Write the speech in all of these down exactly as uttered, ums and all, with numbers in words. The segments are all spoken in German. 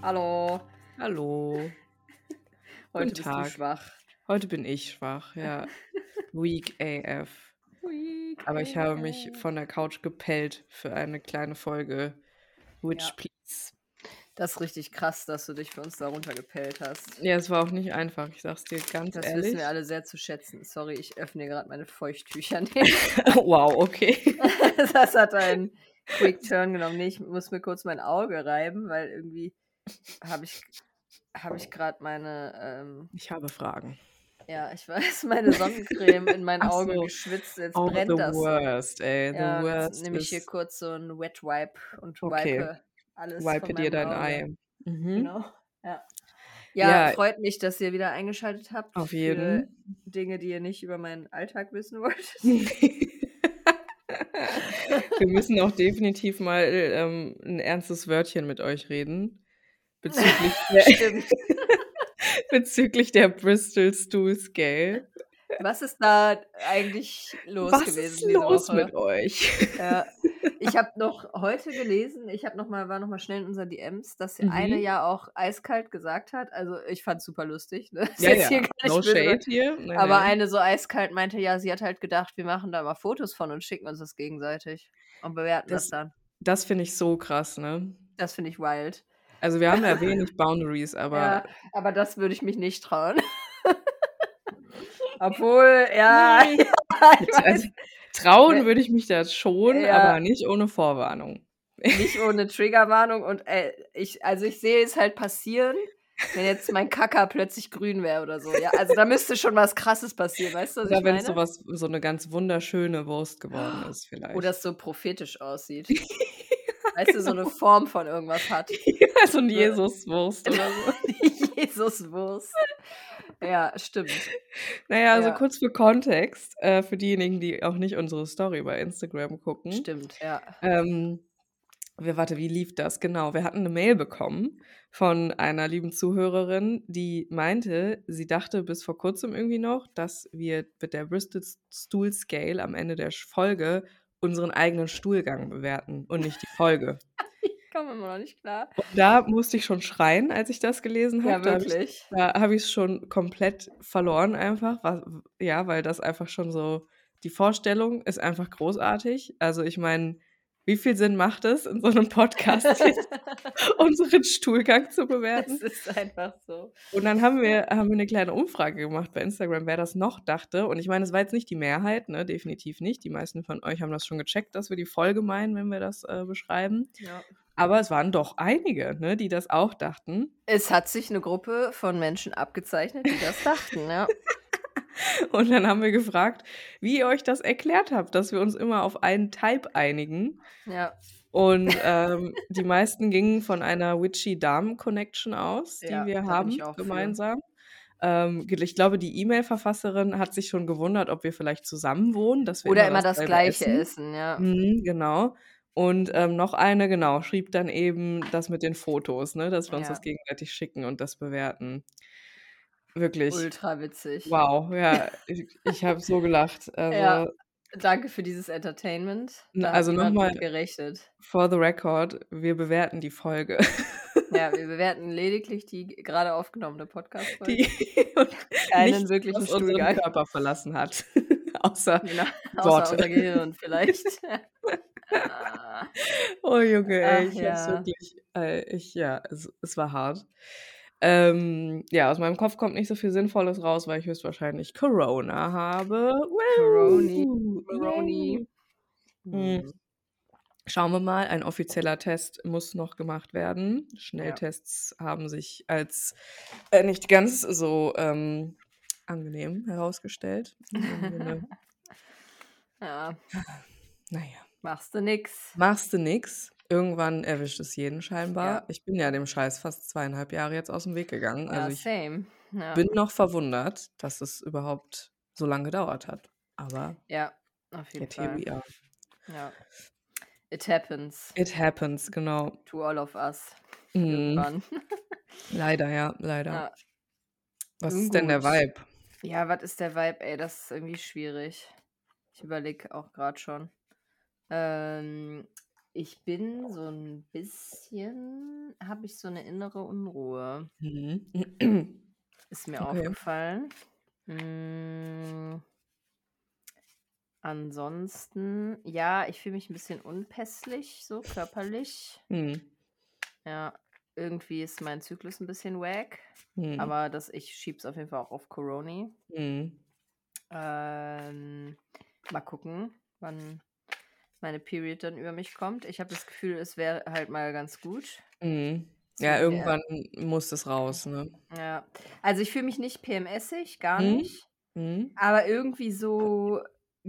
Hallo. Hallo. Heute Guten bist Tag. Du schwach. Heute bin ich schwach, ja. Weak A F. Weak Aber ich A F. Habe mich von der Couch gepellt für eine kleine Folge. Witch, ja. Please. Das ist richtig krass, dass du dich für uns da runtergepellt hast. Ja, es war auch nicht einfach, ich sag's dir ganz das ehrlich. Das wissen wir alle sehr zu schätzen. Sorry, ich öffne gerade meine Feuchttücher. Wow, okay. Das hat einen Quick Turn genommen. Nee, ich muss mir kurz mein Auge reiben, weil irgendwie habe ich, hab ich gerade meine... Ähm, ich habe Fragen. Ja, ich weiß, meine Sonnencreme in mein Auge so. Geschwitzt, jetzt oh, brennt the das. Worst, ey, the ja, worst. Jetzt nehme ich hier kurz so ein Wet Wipe und okay. wipe alles wipe dir dein Auge. Ei. Mhm. Genau. Ja. Ja, ja, freut mich, dass ihr wieder eingeschaltet habt. Auf jeden. Dinge, die ihr nicht über meinen Alltag wissen wollt. Wir müssen auch definitiv mal ähm, ein ernstes Wörtchen mit euch reden. Bezüglich der, bezüglich der Bristol Stool Scale. Was ist da eigentlich los Was gewesen? Was ist diese los Woche? Mit euch? Ja. Ich habe noch heute gelesen, ich hab noch mal, war noch mal schnell in unseren D Ms, dass mhm. eine ja auch eiskalt gesagt hat, also ich fand's super lustig. Ne? Ja, ja. Hier no böse, shade hier. Nein, aber nein. Eine so eiskalt meinte, ja, sie hat halt gedacht, wir machen da mal Fotos von und schicken uns das gegenseitig und bewerten das, das dann. Das finde ich so krass, ne? Das finde ich wild. Also wir haben ja wenig Boundaries, aber... Ja, aber das würde ich mich nicht trauen. Obwohl, ja... ja ich weiß. Trauen würde ich mich da schon, ja. Aber nicht ohne Vorwarnung. Nicht ohne Triggerwarnung. Und äh, ich, also ich sehe es halt passieren, wenn jetzt mein Kacker plötzlich grün wäre oder so. Ja, also da müsste schon was Krasses passieren, weißt du, was oder ich meine? Oder wenn es so eine ganz wunderschöne Wurst geworden ist vielleicht. Oder es so prophetisch aussieht. Ja, weißt genau. du, so eine Form von irgendwas hat. Ja, so eine Jesuswurst oder so. Die Jesuswurst. Ja, stimmt. Naja, also ja. Kurz für Kontext, äh, für diejenigen, die auch nicht unsere Story bei Instagram gucken. Stimmt, ja. Ähm, wir, warte, wie lief das? Genau, wir hatten eine Mail bekommen von einer lieben Zuhörerin, die meinte, sie dachte bis vor kurzem irgendwie noch, dass wir mit der Bristol Stool Scale am Ende der Folge unseren eigenen Stuhlgang bewerten und nicht die Folge. Ich komme immer noch nicht klar. Und da musste ich schon schreien, als ich das gelesen habe. Ja, wirklich. Da habe ich es schon komplett verloren einfach. Was, ja, weil das einfach schon so, die Vorstellung ist einfach großartig. Also ich meine, wie viel Sinn macht es, in so einem Podcast jetzt unseren Stuhlgang zu bewerten? Das ist einfach so. Und dann haben wir, haben wir eine kleine Umfrage gemacht bei Instagram, wer das noch dachte. Und ich meine, es war jetzt nicht die Mehrheit, ne? Definitiv nicht. Die meisten von euch haben das schon gecheckt, dass wir die Folge meinen, wenn wir das äh, beschreiben. Ja. Aber es waren doch einige, ne, die das auch dachten. Es hat sich eine Gruppe von Menschen abgezeichnet, die das dachten, ja. Und dann haben wir gefragt, wie ihr euch das erklärt habt, dass wir uns immer auf einen Type einigen. Ja. Und ähm, die meisten gingen von einer Witchy-Damen-Connection aus, die ja, wir haben gemeinsam. Für. Ich glaube, die E-Mail-Verfasserin hat sich schon gewundert, ob wir vielleicht zusammen wohnen. Dass wir Oder immer, immer das, das Gleiche essen, essen ja. Mhm, genau. Und ähm, noch eine, genau, schrieb dann eben das mit den Fotos, ne, dass wir uns ja. das gegenseitig schicken und das bewerten. Wirklich. Ultra witzig. Wow, ja, ich, ich habe so gelacht. Also, ja, danke für dieses Entertainment. Da also nochmal, for the record, wir bewerten die Folge. Ja, wir bewerten lediglich die gerade aufgenommene Podcast-Folge. Die keinen wirklichen Stuhlgang Körper verlassen hat. Außer, genau, außer unser Gehirn vielleicht. Ah. Oh Junge, ey, Ach, ich ja. hab's wirklich, äh, ich, ja, es, es war hart. Ähm, ja, aus meinem Kopf kommt nicht so viel Sinnvolles raus, weil ich höchstwahrscheinlich Corona habe. Coroni. Coroni. Mhm. Schauen wir mal, ein offizieller Test muss noch gemacht werden. Schnelltests ja. haben sich als äh, nicht ganz so ähm, angenehm herausgestellt. Ja. Naja. Machst du nix. Machst du nix. Irgendwann erwischt es jeden scheinbar. Ja. Ich bin ja dem Scheiß fast zweieinhalb Jahre jetzt aus dem Weg gegangen. Ja, also ich same. Ja. bin noch verwundert, dass es überhaupt so lange gedauert hat. Aber ja, auf jeden Fall. T V R. Ja. It happens. It happens, genau. To all of us. Mhm. Irgendwann. Leider, ja, leider. Ja. Was nun ist denn der gut. Vibe? Ja, was ist der Vibe, ey? Das ist irgendwie schwierig. Ich überlege auch gerade schon. Ähm, ich bin so ein bisschen, habe ich so eine innere Unruhe. Mhm. Ist mir okay. aufgefallen. Hm, ansonsten, ja, ich fühle mich ein bisschen unpässlich, so körperlich. Mhm. Ja, irgendwie ist mein Zyklus ein bisschen wack. Mhm. Aber das, ich schiebe es auf jeden Fall auch auf Corona. Mhm. Ähm, mal gucken, wann meine Period dann über mich kommt. Ich habe das Gefühl, es wäre halt mal ganz gut. Mhm. Ja, so, irgendwann ja. muss das raus, ne? Ja, also ich fühle mich nicht P M S-ig, gar mhm. nicht. Mhm. Aber irgendwie so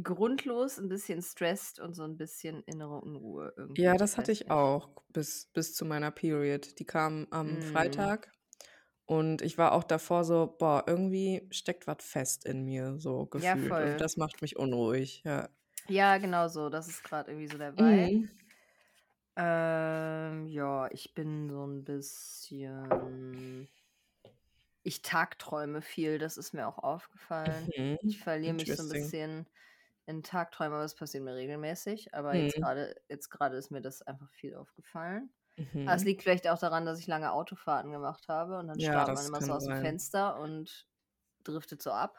grundlos, ein bisschen stressed und so ein bisschen innere Unruhe. Irgendwie. Ja, das hatte ich auch bis, bis zu meiner Period. Die kam am mhm. Freitag. Und ich war auch davor so, boah, irgendwie steckt was fest in mir, so gefühlt. Ja, und das macht mich unruhig, ja. Ja, genau so. Das ist gerade irgendwie so der Vibe. Mhm. Ähm, ja, ich bin so ein bisschen... Ich tagträume viel, das ist mir auch aufgefallen. Mhm. Ich verliere mich so ein bisschen in Tagträumen, aber das passiert mir regelmäßig. Aber mhm. jetzt gerade jetzt gerade ist mir das einfach viel aufgefallen. Mhm. Aber es liegt vielleicht auch daran, dass ich lange Autofahrten gemacht habe und dann ja, starrt man immer so aus dem sein. Fenster und driftet so ab.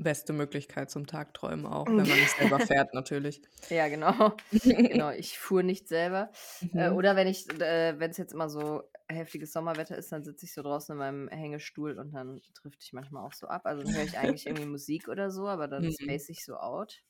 Beste Möglichkeit zum Tagträumen auch, wenn man nicht selber fährt natürlich. Ja, genau. Genau, ich fuhr nicht selber. Mhm. Äh, oder wenn ich, äh, wenn es jetzt immer so heftiges Sommerwetter ist, dann sitze ich so draußen in meinem Hängestuhl und dann trifft ich manchmal auch so ab. Also dann höre ich eigentlich irgendwie Musik oder so, aber dann mhm. space ich so out.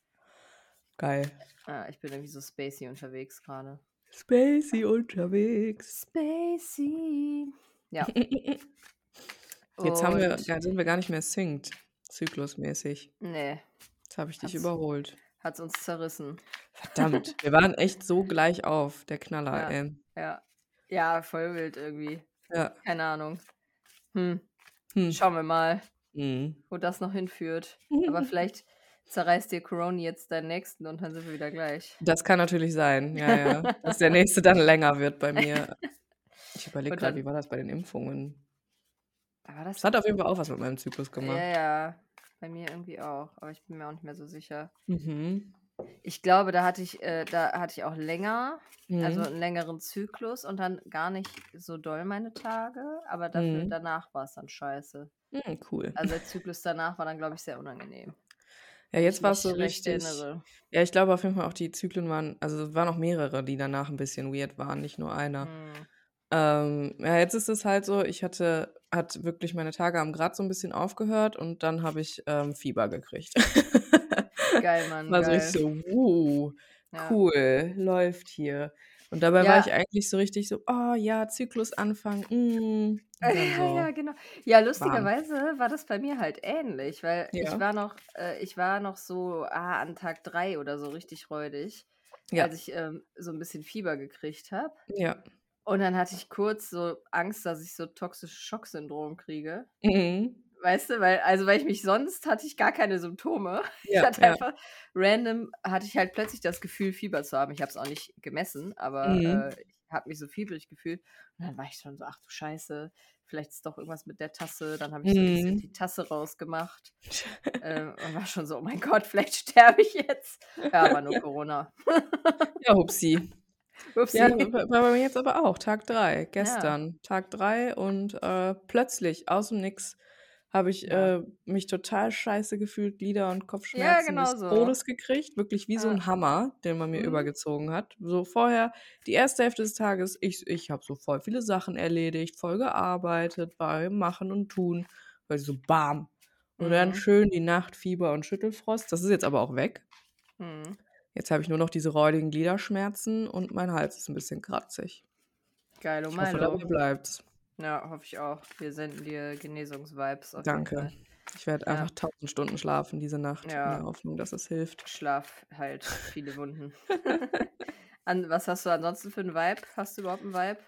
Geil. Äh, ich bin irgendwie so spacey unterwegs gerade. Spacey unterwegs. Spacey. Ja. Jetzt haben wir, ja, sind wir gar nicht mehr synced. Zyklusmäßig. Nee. Jetzt habe ich dich hat's, überholt. Hat's uns zerrissen. Verdammt, wir waren echt so gleich auf, der Knaller, ja, ey. Ja. Ja, voll wild irgendwie. Ja. Keine Ahnung. Hm. Hm. Schauen wir mal, hm. wo das noch hinführt. Aber vielleicht zerreißt dir Corona jetzt deinen nächsten und dann sind wir wieder gleich. Das kann natürlich sein, ja, ja. Dass der nächste dann länger wird bei mir. Ich überlege gerade, wie war das bei den Impfungen? Aber das, das hat auf jeden Fall auch was mit meinem Zyklus gemacht. Ja, ja, bei mir irgendwie auch. Aber ich bin mir auch nicht mehr so sicher. Mhm. Ich glaube, da hatte ich, äh, da hatte ich auch länger, mhm. also einen längeren Zyklus und dann gar nicht so doll meine Tage. Aber dafür mhm. danach war es dann scheiße. Mhm, cool. Also der Zyklus danach war dann, glaube ich, sehr unangenehm. Ja, jetzt war es so richtig. Erinnere. Ja, ich glaube auf jeden Fall auch die Zyklen waren, also es waren auch mehrere, die danach ein bisschen weird waren, nicht nur einer. Mhm. Ähm, ja, jetzt ist es halt so, ich hatte, hat wirklich meine Tage am Grad so ein bisschen aufgehört und dann habe ich ähm, Fieber gekriegt. Geil, Mann. War so richtig so, wow, ja. cool, läuft hier. Und dabei ja. war ich eigentlich so richtig so, oh ja, Zyklusanfang, mm. Ja, so ja, genau. Ja, lustigerweise warm. War das bei mir halt ähnlich, weil ja. ich war noch, äh, ich war noch so, ah, an Tag drei oder so richtig räudig, ja. als ich ähm, so ein bisschen Fieber gekriegt habe. Ja. Und dann hatte ich kurz so Angst, dass ich so toxisches Schocksyndrom kriege. Mhm. Weißt du, weil, also weil ich mich sonst hatte ich gar keine Symptome. Ja, ich hatte ja. einfach random, hatte ich halt plötzlich das Gefühl, Fieber zu haben. Ich habe es auch nicht gemessen, aber mhm. äh, ich habe mich so fiebrig gefühlt. Und dann war ich schon so, ach du Scheiße, vielleicht ist doch irgendwas mit der Tasse. Dann habe ich so mhm. ein bisschen die Tasse rausgemacht ähm, und war schon so, oh mein Gott, vielleicht sterbe ich jetzt. Ja, aber nur ja. Corona. Ja, hupsi. Upsi. Ja, war bei mir jetzt aber auch, Tag drei, gestern, ja. Tag drei und äh, plötzlich, aus dem Nix, habe ich ja. äh, mich total scheiße gefühlt, Glieder und Kopfschmerzen ja, genau des so. Bodes gekriegt, wirklich wie ja. so ein Hammer, den man mir mhm. übergezogen hat. So vorher, die erste Hälfte des Tages, ich, ich habe so voll viele Sachen erledigt, voll gearbeitet, war im Machen und Tun, weil so bam, und mhm. dann schön die Nacht, Fieber und Schüttelfrost, das ist jetzt aber auch weg. Mhm. Jetzt habe ich nur noch diese räudigen Gliederschmerzen und mein Hals ist ein bisschen kratzig. Geil, oh mein Gott. Ich hoffe, dabei bleibt's. Ja, hoffe ich auch. Wir senden dir Genesungsvibes. Danke. Ich werde ja. einfach tausend Stunden schlafen diese Nacht. Ja. In der Hoffnung, dass es hilft. Schlaf halt viele Wunden. An, was hast du ansonsten für einen Vibe? Hast du überhaupt einen Vibe?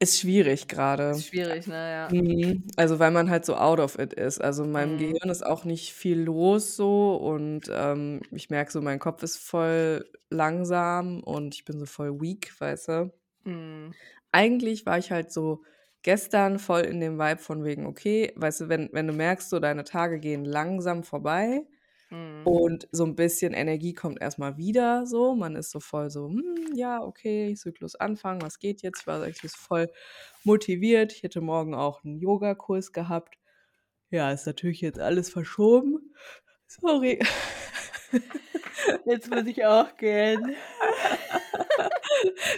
Ist schwierig gerade. Ist schwierig, ne, ja. Also, weil man halt so out of it ist. Also, in meinem mhm. Gehirn ist auch nicht viel los so und ähm, ich merke so, mein Kopf ist voll langsam und ich bin so voll weak, weißt du. Mhm. Eigentlich war ich halt so gestern voll in dem Vibe von wegen, okay, weißt du, wenn, wenn du merkst, so deine Tage gehen langsam vorbei mhm. und so ein bisschen Energie kommt erstmal wieder, so, man ist so voll so, hm, ja, okay, Zyklus anfangen, was geht jetzt? Ich war eigentlich voll motiviert, ich hätte morgen auch einen Yogakurs gehabt. Ja, ist natürlich jetzt alles verschoben. Sorry. Jetzt muss ich auch gehen.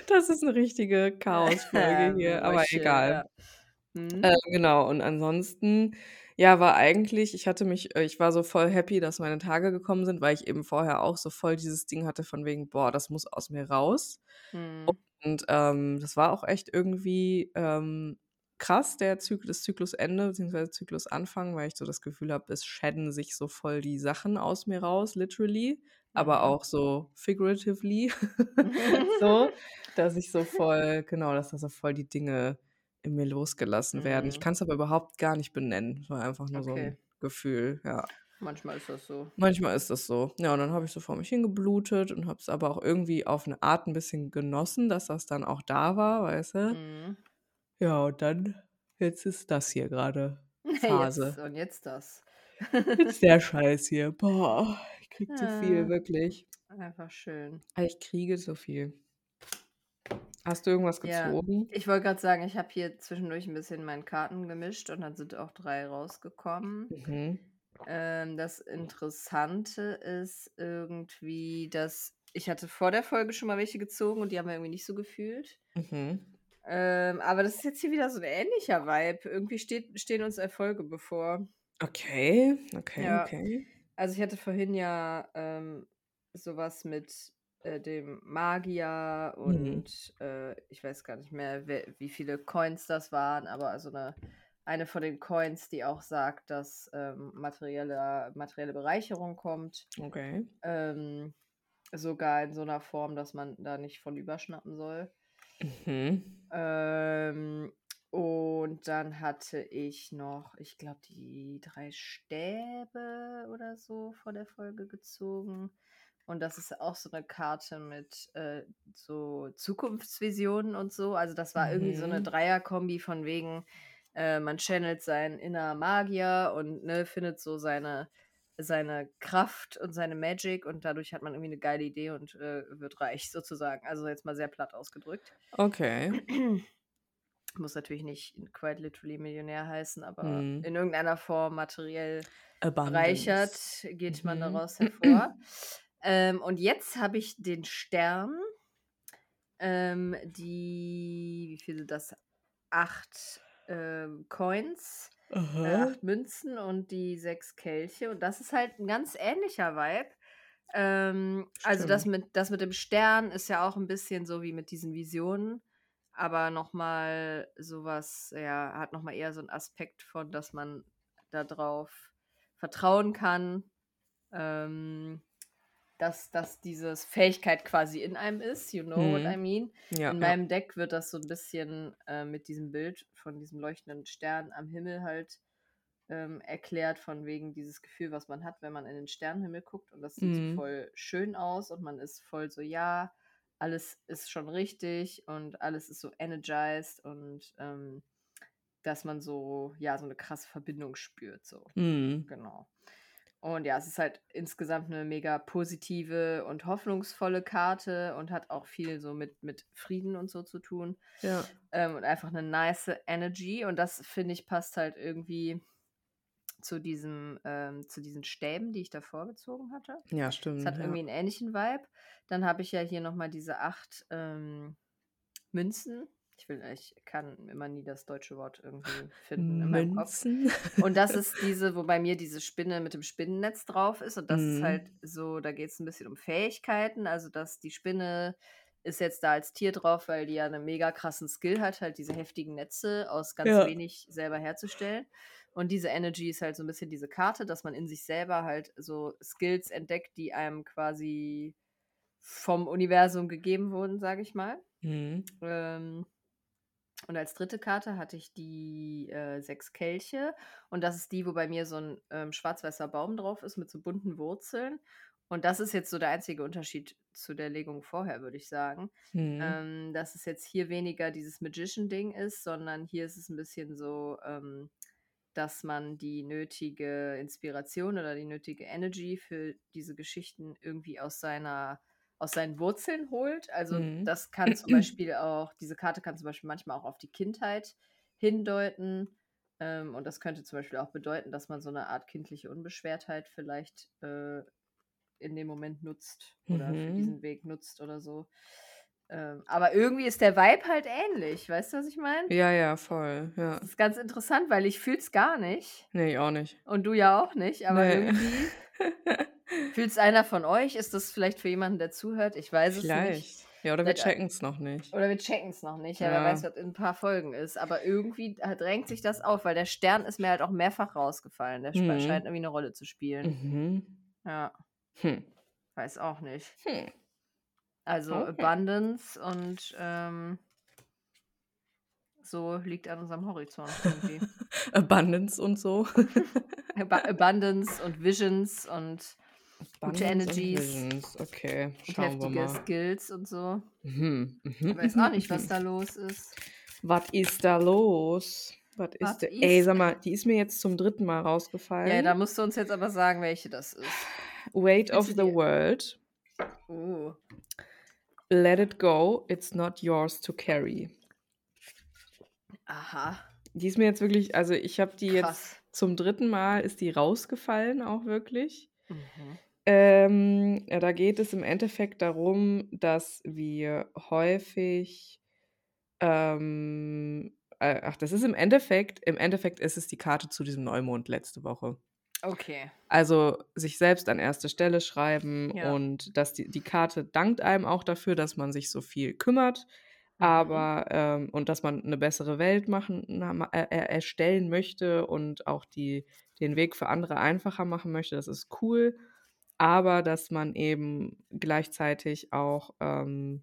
Das ist eine richtige Chaos-Folge hier, aber schön, egal. Ja. Hm? Äh, genau, und ansonsten, ja, war eigentlich, ich hatte mich, ich war so voll happy, dass meine Tage gekommen sind, weil ich eben vorher auch so voll dieses Ding hatte von wegen, boah, das muss aus mir raus. Hm. Und ähm, das war auch echt irgendwie ähm, krass, der Zyklus, das Zyklusende bzw. Zyklusanfang, weil ich so das Gefühl habe, es schäden sich so voll die Sachen aus mir raus, literally, aber auch so figuratively, so, dass ich so voll, genau, dass da so voll die Dinge in mir losgelassen werden. Ich kann es aber überhaupt gar nicht benennen, es war einfach nur okay. so ein Gefühl, ja. Manchmal ist das so. Manchmal ist das so. Ja, und dann habe ich so vor mich hingeblutet und habe es aber auch irgendwie auf eine Art ein bisschen genossen, dass das dann auch da war, weißt du? Mhm. Ja, und dann, jetzt ist das hier gerade Phase. Jetzt, und jetzt das. Jetzt der Scheiß hier. Boah, ich krieg ja, zu viel, wirklich. Einfach schön. Ich kriege so viel. Hast du irgendwas gezogen? Ja, ich wollte gerade sagen, ich habe hier zwischendurch ein bisschen meine Karten gemischt und dann sind auch drei rausgekommen. Mhm. Ähm, das Interessante ist irgendwie, dass ich hatte vor der Folge schon mal welche gezogen und die haben wir irgendwie nicht so gefühlt. Mhm. Ähm, aber das ist jetzt hier wieder so ein ähnlicher Vibe. Irgendwie steht, stehen uns Erfolge bevor. Okay, okay, ja. okay. Also ich hatte vorhin ja ähm, sowas mit äh, dem Magier und mhm. äh, ich weiß gar nicht mehr, wer, wie viele Coins das waren, aber also eine, eine von den Coins, die auch sagt, dass ähm, materielle, materielle Bereicherung kommt. Okay. Ähm, sogar in so einer Form, dass man da nicht von überschnappen soll. Mhm. Ähm, und dann hatte ich noch, ich glaube, die drei Stäbe oder so vor der Folge gezogen. Und das ist auch so eine Karte mit äh, so Zukunftsvisionen und so. Also das war mhm. irgendwie so eine Dreierkombi von wegen, äh, man channelt seinen inneren Magier und ne, findet so seine, seine Kraft und seine Magic und dadurch hat man irgendwie eine geile Idee und äh, wird reich sozusagen. Also jetzt mal sehr platt ausgedrückt. Okay. Muss natürlich nicht quite literally Millionär heißen, aber mm. in irgendeiner Form materiell bereichert geht man mm. daraus hervor. ähm, und jetzt habe ich den Stern, ähm, die, wie viele das? Acht ähm, Coins. Aha. Acht Münzen und die sechs Kelche. Und das ist halt ein ganz ähnlicher Vibe. Ähm, also das mit, das mit dem Stern ist ja auch ein bisschen so wie mit diesen Visionen, aber nochmal sowas, ja, hat nochmal eher so einen Aspekt von, dass man darauf vertrauen kann, ähm, dass, dass diese Fähigkeit quasi in einem ist, you know mhm. what I mean. Ja, in meinem ja. Deck wird das so ein bisschen äh, mit diesem Bild von diesem leuchtenden Stern am Himmel halt ähm, erklärt, von wegen dieses Gefühl, was man hat, wenn man in den Sternenhimmel guckt und das sieht mhm. so voll schön aus und man ist voll so, ja, alles ist schon richtig und alles ist so energized und ähm, dass man so, ja, so eine krasse Verbindung spürt, so. Mhm. Genau. Und ja, es ist halt insgesamt eine mega positive und hoffnungsvolle Karte und hat auch viel so mit, mit Frieden und so zu tun. Ja. Ähm, und einfach eine nice Energy. Und das, finde ich, passt halt irgendwie zu diesem, ähm, zu diesen Stäben, die ich davor gezogen hatte. Ja, stimmt. Es hat ja. irgendwie einen ähnlichen Vibe. Dann habe ich ja hier nochmal diese acht ähm, Münzen. Ich will, ich kann immer nie das deutsche Wort irgendwie finden in meinem Kopf. Und das ist diese, wo bei mir diese Spinne mit dem Spinnennetz drauf ist. Und das mm. ist halt so, da geht es ein bisschen um Fähigkeiten. Also, dass die Spinne ist jetzt da als Tier drauf, weil die ja einen mega krassen Skill hat, halt diese heftigen Netze aus ganz ja. wenig selber herzustellen. Und diese Energy ist halt so ein bisschen diese Karte, dass man in sich selber halt so Skills entdeckt, die einem quasi vom Universum gegeben wurden, sage ich mal. Mhm. Ähm, Und als dritte Karte hatte ich die äh, sechs Kelche. Und das ist die, wo bei mir so ein ähm, schwarz-weißer Baum drauf ist mit so bunten Wurzeln. Und das ist jetzt so der einzige Unterschied zu der Legung vorher, würde ich sagen. Hm. Ähm, dass es jetzt hier weniger dieses Magician-Ding ist, sondern hier ist es ein bisschen so, ähm, dass man die nötige Inspiration oder die nötige Energy für diese Geschichten irgendwie aus seiner aus seinen Wurzeln holt. Also mhm. das kann zum Beispiel auch, diese Karte kann zum Beispiel manchmal auch auf die Kindheit hindeuten. Ähm, und das könnte zum Beispiel auch bedeuten, dass man so eine Art kindliche Unbeschwertheit vielleicht äh, in dem Moment nutzt oder mhm. für diesen Weg nutzt oder so. Ähm, aber irgendwie ist der Vibe halt ähnlich. Weißt du, was ich meine? Ja, ja, voll. Ja. Das ist ganz interessant, weil ich fühl's gar nicht. Nee, ich auch nicht. Und du ja auch nicht, aber nee. irgendwie... Fühlt es einer von euch? Ist das vielleicht für jemanden, der zuhört? Ich weiß vielleicht. es nicht. Ja, oder wir checken es noch nicht. Oder wir checken es noch nicht, ja, ja. Wer weiß, was in ein paar Folgen ist. Aber irgendwie drängt sich das auf, weil der Stern ist mir halt auch mehrfach rausgefallen. Der mhm. scheint irgendwie eine Rolle zu spielen. Mhm. Ja. Hm. Weiß auch nicht. Hm. Also okay. Abundance und ähm, so liegt an unserem Horizont irgendwie. Abundance und so. Ab- Abundance und Visions und Abundance gute Energies, okay, schauen wir mal. Heftige Skills und so. Mhm. Mhm. Ich weiß auch nicht, was da los ist. Was ist da los? Was ist der? Ey, sag mal, die ist mir jetzt zum dritten Mal rausgefallen. Ja, da musst du uns jetzt aber sagen, welche das ist. Weight of the World. Oh. Let it go, it's not yours to carry. Aha. Die ist mir jetzt wirklich, also ich habe die Krass. jetzt zum dritten Mal, ist die rausgefallen auch wirklich. Mhm. Ähm, ja, da geht es im Endeffekt darum, dass wir häufig, ähm, äh, ach, das ist im Endeffekt, im Endeffekt ist es die Karte zu diesem Neumond letzte Woche. Okay. Also sich selbst an erste Stelle schreiben ja. und dass die, die Karte dankt einem auch dafür, dass man sich so viel kümmert, mhm. aber, ähm, und dass man eine bessere Welt machen, äh, erstellen möchte und auch die den Weg für andere einfacher machen möchte, das ist cool, aber dass man eben gleichzeitig auch ähm,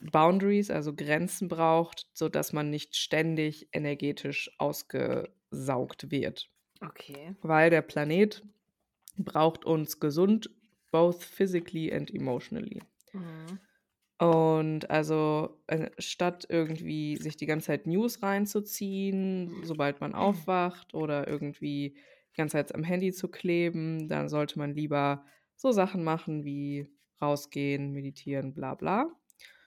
Boundaries, also Grenzen braucht, sodass man nicht ständig energetisch ausgesaugt wird. Okay. Weil der Planet braucht uns gesund, both physically and emotionally. Mhm. Und also statt irgendwie sich die ganze Zeit News reinzuziehen, sobald man aufwacht oder irgendwie die ganze Zeit am Handy zu kleben, dann sollte man lieber so Sachen machen wie rausgehen, meditieren, bla bla.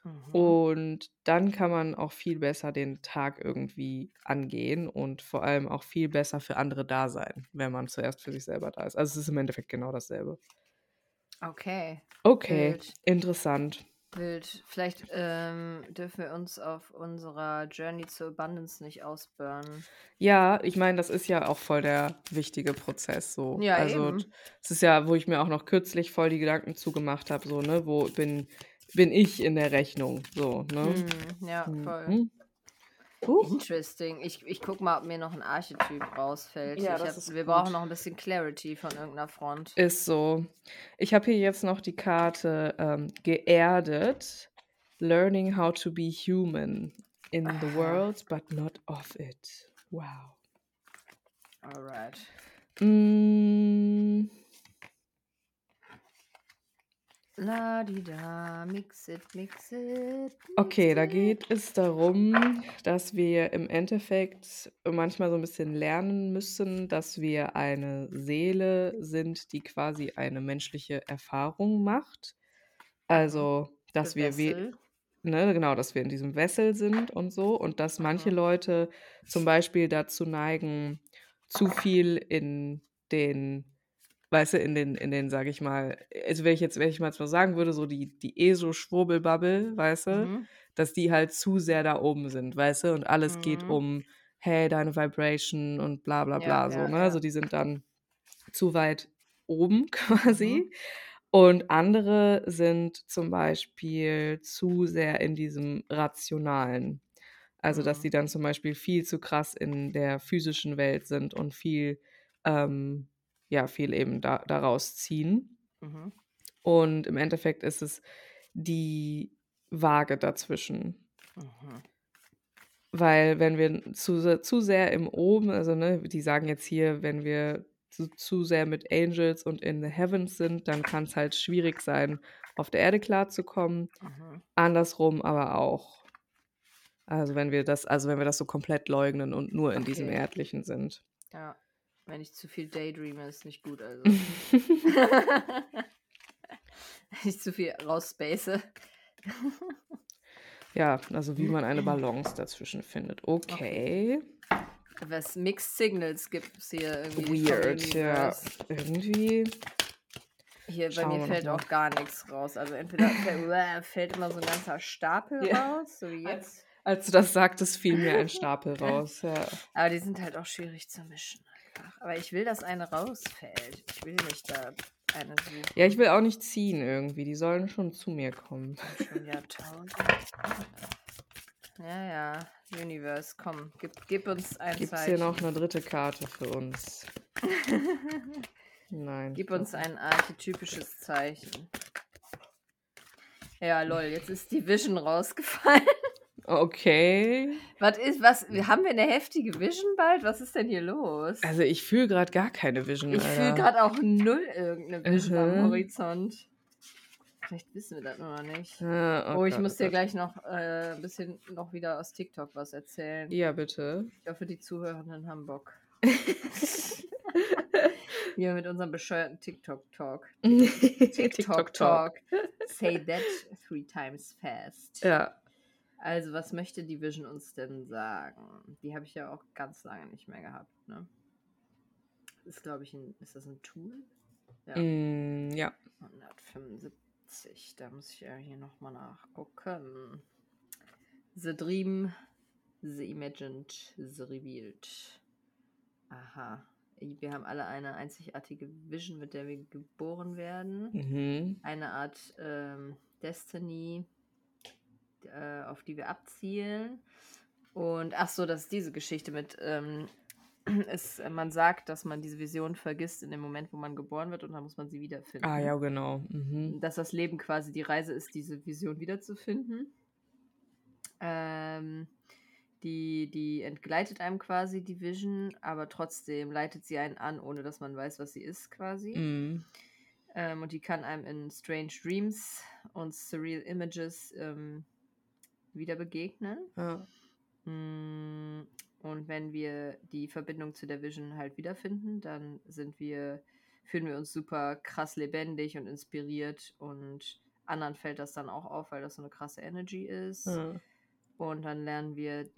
Mhm. Und dann kann man auch viel besser den Tag irgendwie angehen und vor allem auch viel besser für andere da sein, wenn man zuerst für sich selber da ist. Also es ist im Endeffekt genau dasselbe. Okay. Okay, Bild. Interessant. Wild. Vielleicht ähm, dürfen wir uns auf unserer Journey zur Abundance nicht ausburnen. Ja, ich meine, das ist ja auch voll der wichtige Prozess. So. Ja, also es ist ja, wo ich mir auch noch kürzlich voll die Gedanken zugemacht habe, so, ne, wo bin, bin ich in der Rechnung? So, ne? Mm, ja, voll. Mhm. Uh. Interesting. Ich, ich guck mal, ob mir noch ein Archetyp rausfällt. Ja, ich das hab, ist wir gut. brauchen noch ein bisschen Clarity von irgendeiner Front. Ist so. Ich habe hier jetzt noch die Karte ähm, geerdet. Learning how to be human in Aha. the world, but not of it. Wow. Alright. Mm. Ladida, mix it, mix it. Mix okay, da geht es darum, dass wir im Endeffekt manchmal so ein bisschen lernen müssen, dass wir eine Seele sind, die quasi eine menschliche Erfahrung macht. Also, dass wir, we- ne, genau, dass wir in diesem Wessel sind und so und dass manche mhm. Leute zum Beispiel dazu neigen, zu viel in den Weißt du, in den, in den, sag ich mal, also wenn ich jetzt, wenn ich mal so sagen würde, so die, die ESO-Schwurbelbubble, weißt du, mhm. dass die halt zu sehr da oben sind, weißt du, und alles mhm. geht um, hey, deine Vibration und bla bla bla, ja, so, ja, ne, ja. Also die sind dann zu weit oben quasi mhm. und andere sind zum Beispiel zu sehr in diesem Rationalen, also mhm. dass die dann zum Beispiel viel zu krass in der physischen Welt sind und viel, ähm, ja, viel eben da, daraus ziehen. Mhm. Und im Endeffekt ist es die Waage dazwischen. Mhm. Weil wenn wir zu, zu sehr im Oben, also ne, die sagen jetzt hier, wenn wir zu, zu sehr mit Angels und in the Heavens sind, dann kann es halt schwierig sein, auf der Erde klarzukommen. Mhm. Andersrum aber auch. Also wenn wir das, also wenn wir das so komplett leugnen und nur in okay. diesem Erdlichen sind. Ja, wenn ich zu viel daydreame, ist nicht gut. Also. Wenn ich zu viel rausspace. Ja, also wie man eine Balance dazwischen findet. Okay. okay. Was Mixed Signals gibt es hier irgendwie. Weird, ja. Irgendwie. Hier, bei mir fällt auch gar nichts raus. Also entweder fällt, fällt immer so ein ganzer Stapel ja. raus, so wie jetzt. Als, als du das sagtest, fiel mir ein Stapel raus, ja. Aber die sind halt auch schwierig zu mischen. Einfach. Aber ich will, dass eine rausfällt. Ich will nicht da eine suchen. Ja, ich will auch nicht ziehen irgendwie. Die sollen schon zu mir kommen. Schon Jahrtausend. Ja, ja. Universe, komm. Gib, gib uns ein Gibt's Zeichen. Gibt's hier noch eine dritte Karte für uns? Nein. Gib uns ein archetypisches Zeichen. Ja, lol, jetzt ist die Vision rausgefallen. Okay. Was ist, was, haben wir eine heftige Vision bald? Was ist denn hier los? Also ich fühle gerade gar keine Vision. Ich fühle gerade auch null irgendeine Vision mhm. am Horizont. Vielleicht wissen wir das noch nicht. Ah, oh, oh, ich Gott, muss dir Gott. gleich noch äh, ein bisschen noch wieder aus TikTok was erzählen. Ja, bitte. Ich hoffe, die Zuhörenden haben Bock. Hier mit unserem bescheuerten TikTok-Talk. TikTok-Talk. Say that three times fast. Ja. Also, was möchte die Vision uns denn sagen? Die habe ich ja auch ganz lange nicht mehr gehabt, ne? Ist, glaube ich, ein, ist das ein Tool? Ja. Mm, ja. hundertfünfundsiebzig, da muss ich ja hier nochmal nachgucken. The Dream, The Imagined, The Revealed. Aha. Wir haben alle eine einzigartige Vision, mit der wir geboren werden. Mhm. Eine Art ähm, Destiny, äh, auf die wir abzielen. Und ach so, das ist diese Geschichte mit, ähm, es, man sagt, dass man diese Vision vergisst in dem Moment, wo man geboren wird, und dann muss man sie wiederfinden. Ah ja, genau. Mhm. Dass das Leben quasi die Reise ist, diese Vision wiederzufinden. Ähm... Die, die entgleitet einem quasi die Vision, aber trotzdem leitet sie einen an, ohne dass man weiß, was sie ist quasi. Mm. Ähm, und die kann einem in Strange Dreams und Surreal Images ähm, wieder begegnen. Ja. Mm, und wenn wir die Verbindung zu der Vision halt wiederfinden, dann sind wir, fühlen wir uns super krass lebendig und inspiriert, und anderen fällt das dann auch auf, weil das so eine krasse Energy ist. Ja. Und dann lernen wir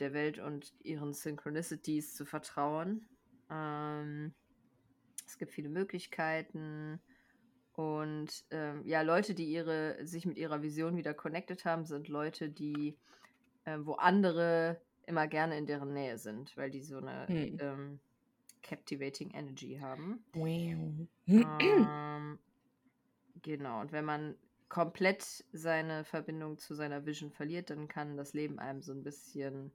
der Welt und ihren Synchronicities zu vertrauen. Ähm, es gibt viele Möglichkeiten. Und ähm, ja, Leute, die ihre, sich mit ihrer Vision wieder connected haben, sind Leute, die, äh, wo andere immer gerne in deren Nähe sind, weil die so eine hm. ähm, captivating Energy haben. Wow. Ähm, genau, und wenn man komplett seine Verbindung zu seiner Vision verliert, dann kann das Leben einem so ein bisschen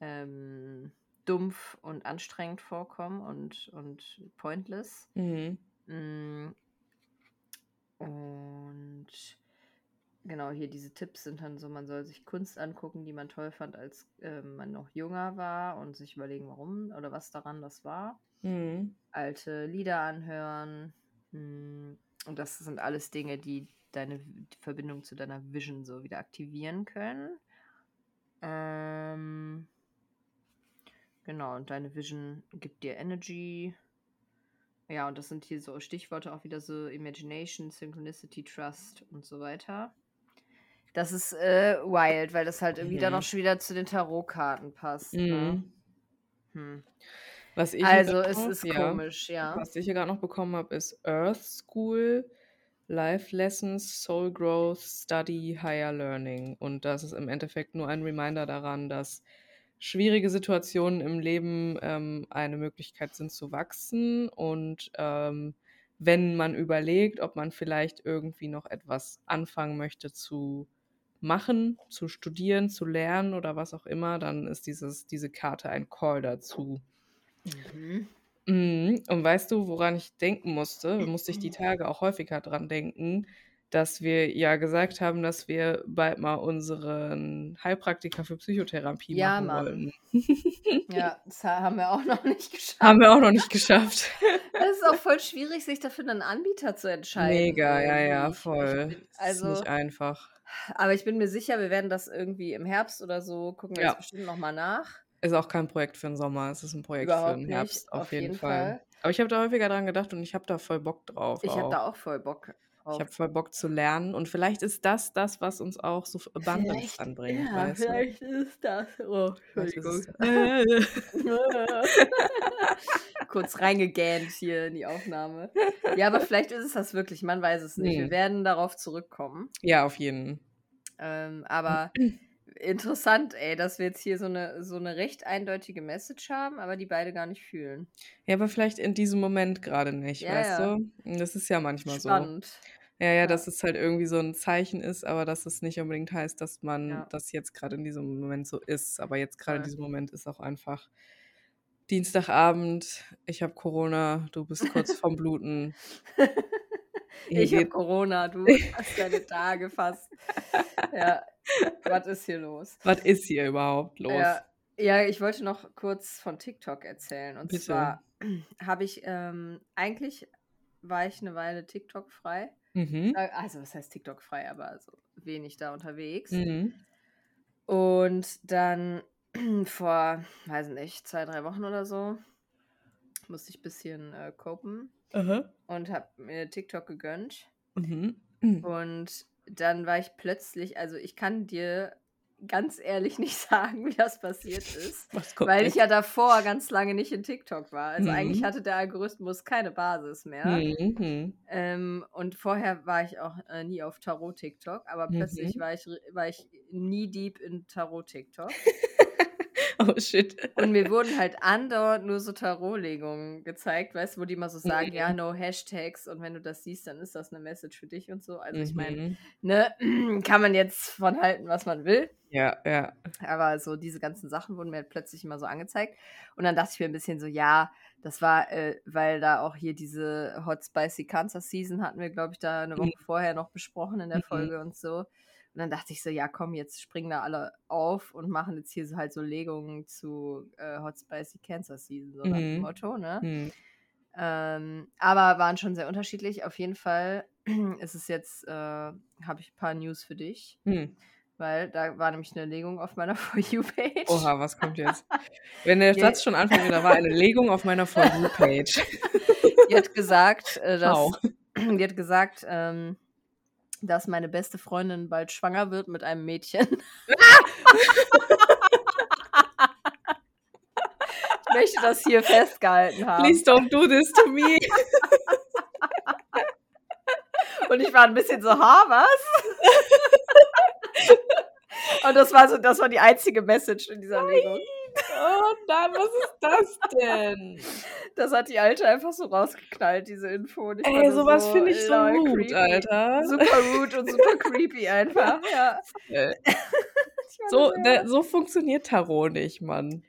ähm, dumpf und anstrengend vorkommen und, und pointless. Mhm. Und genau, hier diese Tipps sind dann so, man soll sich Kunst angucken, die man toll fand, als äh, man noch jünger war, und sich überlegen, warum oder was daran das war. Mhm. Alte Lieder anhören. Mh, und das sind alles Dinge, die deine Verbindung zu deiner Vision so wieder aktivieren können. Ähm, genau, und deine Vision gibt dir Energy. Ja, und das sind hier so Stichworte auch wieder, so Imagination, Synchronicity, Trust und so weiter. Das ist äh, wild, weil das halt irgendwie mhm. dann auch schon wieder zu den Tarotkarten passt. Mhm. Ne? Hm. Was ich also, es ist ja, komisch, ja. Was ich hier gerade noch bekommen habe, ist Earth School, Life Lessons, Soul Growth, Study, Higher Learning. Und das ist im Endeffekt nur ein Reminder daran, dass schwierige Situationen im Leben ähm, eine Möglichkeit sind zu wachsen. Und ähm, wenn man überlegt, ob man vielleicht irgendwie noch etwas anfangen möchte zu machen, zu studieren, zu lernen oder was auch immer, dann ist dieses, diese Karte ein Call dazu. Mhm. Und weißt du, woran ich denken musste? Musste ich die Tage auch häufiger dran denken, dass wir ja gesagt haben, dass wir bald mal unseren Heilpraktiker für Psychotherapie ja, machen Mann. Wollten. Ja, das haben wir auch noch nicht geschafft. Haben wir auch noch nicht geschafft. Das ist auch voll schwierig, sich dafür einen Anbieter zu entscheiden. Mega, ja, ja, voll. Also, das ist nicht einfach. Aber ich bin mir sicher, wir werden das irgendwie im Herbst oder so, gucken wir ja. jetzt bestimmt nochmal nach. Ist auch kein Projekt für den Sommer, es ist ein Projekt Überhaupt für den nicht, Herbst, auf, auf jeden, jeden Fall. Fall. Aber ich habe da häufiger dran gedacht und ich habe da voll Bock drauf. Ich habe da auch voll Bock drauf. Ich habe voll Bock zu lernen und vielleicht ist das das, was uns auch so Abundance anbringt. Ja, weißt vielleicht du? Ist das. Oh, Entschuldigung. Kurz reingegähnt hier in die Aufnahme. Ja, aber vielleicht ist es das wirklich, man weiß es nicht. Nee. Wir werden darauf zurückkommen. Ja, auf jeden Fall. Ähm, aber... Interessant, ey, dass wir jetzt hier so eine, so eine recht eindeutige Message haben, aber die beide gar nicht fühlen. Ja, aber vielleicht in diesem Moment gerade nicht, ja, weißt ja. du? Das ist ja manchmal Spannend. So. Ja, ja, ja, dass es halt irgendwie so ein Zeichen ist, aber dass es nicht unbedingt heißt, dass man ja. das jetzt gerade in diesem Moment so ist. Aber jetzt gerade ja. in diesem Moment ist auch einfach Dienstagabend, ich habe Corona, du bist kurz vorm Bluten. Ich habe Corona, du hast deine Tage fast. Ja, was ist hier los? Was ist hier überhaupt los? Ja, ja, ich wollte noch kurz von TikTok erzählen. Und Bitte. zwar habe ich, ähm, eigentlich war ich eine Weile TikTok-frei. Mhm. Also, was heißt TikTok-frei, aber also wenig da unterwegs. Mhm. Und dann vor, weiß nicht, zwei, drei Wochen oder so, musste ich ein bisschen äh, copen. Uh-huh. Und habe mir TikTok gegönnt. Uh-huh. Uh-huh. Und dann war ich plötzlich, also ich kann dir ganz ehrlich nicht sagen, wie das passiert ist, weil ich ja davor ganz lange nicht in TikTok war. Also mhm. eigentlich hatte der Algorithmus keine Basis mehr. Mhm. Ähm, und vorher war ich auch äh, nie auf Tarot-TikTok, aber plötzlich mhm. war ich war ich nie deep in Tarot-TikTok. Oh shit. Und mir wurden halt andauernd nur so Tarotlegungen gezeigt, weißt du, wo die mal so sagen, mhm. ja, no Hashtags und wenn du das siehst, dann ist das eine Message für dich und so. Also mhm. ich meine, ne, kann man jetzt von halten, was man will. Ja, ja. Aber so diese ganzen Sachen wurden mir halt plötzlich immer so angezeigt und dann dachte ich mir ein bisschen so, ja, das war, äh, weil da auch hier diese Hot Spicy Cancer Season hatten wir, glaube ich, da eine Woche mhm. vorher noch besprochen in der Folge mhm. und so. Und dann dachte ich so, ja komm, jetzt springen da alle auf und machen jetzt hier so halt so Legungen zu äh, Hot Spicy Cancer Season, so nach dem mhm. Motto, ne? Mhm. Ähm, aber waren schon sehr unterschiedlich. Auf jeden Fall ist es jetzt, äh, habe ich ein paar News für dich, mhm. weil da war nämlich eine Legung auf meiner For You-Page. Oha, was kommt jetzt? Wenn der Satz schon anfängt, da war eine Legung auf meiner For You-Page. Die hat gesagt, äh, dass, oh. die hat gesagt, ähm, dass meine beste Freundin bald schwanger wird mit einem Mädchen. Ich möchte das hier festgehalten haben. Please don't do this to me. Und ich war ein bisschen so, ha, was? Und das war so, das war die einzige Message in dieser Legung. Oh nein, was ist das denn? Das hat die Alte einfach so rausgeknallt, diese Info. Ich Ey, sowas so, finde ich so rude, creepy. Alter. Super rude und super creepy einfach, ja. So, ne, so funktioniert Tarot nicht, Mann.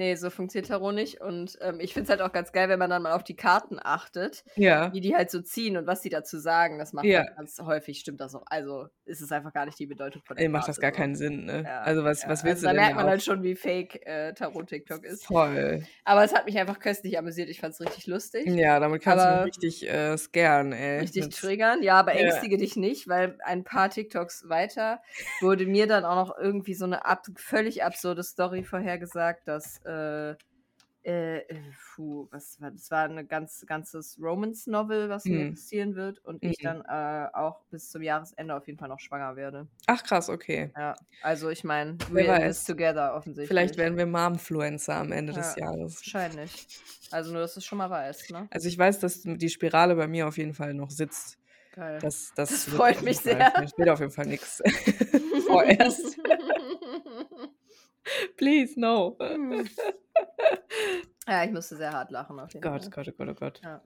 Nee, so funktioniert Tarot nicht und ähm, ich finde es halt auch ganz geil, wenn man dann mal auf die Karten achtet, ja. wie die halt so ziehen und was sie dazu sagen, das macht ja. halt ganz häufig, stimmt das auch, also ist es einfach gar nicht die Bedeutung von der Ey, Karte. Macht das gar so. Keinen Sinn, ne? Ja, also was, ja. was willst also du da denn da merkt man auch? Halt schon, wie fake äh, Tarot-TikTok ist. Voll. Aber es hat mich einfach köstlich amüsiert, ich fand es richtig lustig. Ja, damit kannst aber du mich richtig äh, scaren, ey. Richtig das triggern, ja, aber ängstige ja. dich nicht, weil ein paar TikToks weiter wurde mir dann auch noch irgendwie so eine ab- völlig absurde Story vorhergesagt, dass Äh, äh, puh, was war, das war ein ganz, ganzes Romance-Novel, was mir mm. passieren wird und mm. ich dann äh, auch bis zum Jahresende auf jeden Fall noch schwanger werde. Ach krass, okay. Ja, also ich meine, we're in this together offensichtlich. Vielleicht werden wir Momfluencer am Ende ja, des Jahres. Wahrscheinlich. Also nur, dass du es schon mal weißt, ne? Also ich weiß, dass die Spirale bei mir auf jeden Fall noch sitzt. Geil. Das, das, das freut mich Fall, sehr. Ich will auf jeden Fall nichts. Vorerst. Please, no. Ja, ich musste sehr hart lachen auf jeden Gott, Fall. Gott, oh Gott, oh Gott. Ja.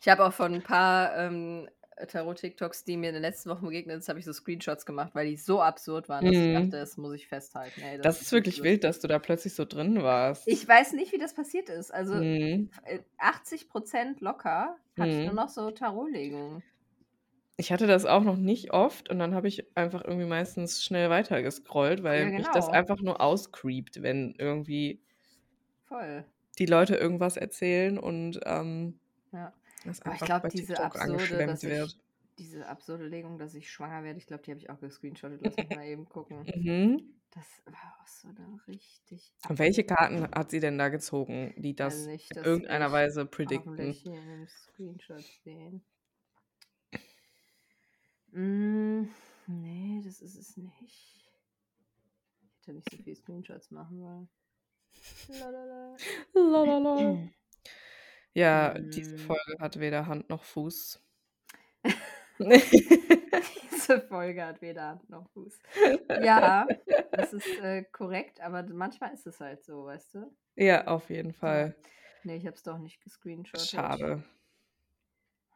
Ich habe auch von ein paar ähm, Tarot-TikToks, die mir in den letzten Wochen begegnet sind, habe ich so Screenshots gemacht, weil die so absurd waren, dass mm. ich dachte, das muss ich festhalten. Ey, das, das ist wirklich lustig. Wild, dass du da plötzlich so drin warst. Ich weiß nicht, wie das passiert ist. Also mm. achtzig Prozent locker hatte mm. ich nur noch so Tarotlegungen. Ich hatte das auch noch nicht oft und dann habe ich einfach irgendwie meistens schnell weitergescrollt, weil Ja, mich das genau. einfach nur auscreept, wenn irgendwie Voll. die Leute irgendwas erzählen und ähm, Ja. das Aber ich einfach glaube, bei diese TikTok absurde, dass angeschwemmt ich, wird. diese absurde Legung, dass ich schwanger werde, ich glaube, die habe ich auch gescreenshottet. Lass mich mal eben gucken. Mhm. Das war auch so eine richtig... Und welche Karten hat sie denn da gezogen, die das also nicht, in irgendeiner Weise predikten? Das hier in dem Screenshot sehen. Mm, nee, das ist es nicht. Ich hätte nicht so viele Screenshots machen wollen. Lalalala. Lalalala. Ja, mm. diese Folge hat weder Hand noch Fuß. Diese Folge hat weder Hand noch Fuß. Ja, das ist äh, korrekt, aber manchmal ist es halt so, weißt du? Ja, auf jeden Fall. Nee, ich hab's doch nicht gescreenshottet. Schade.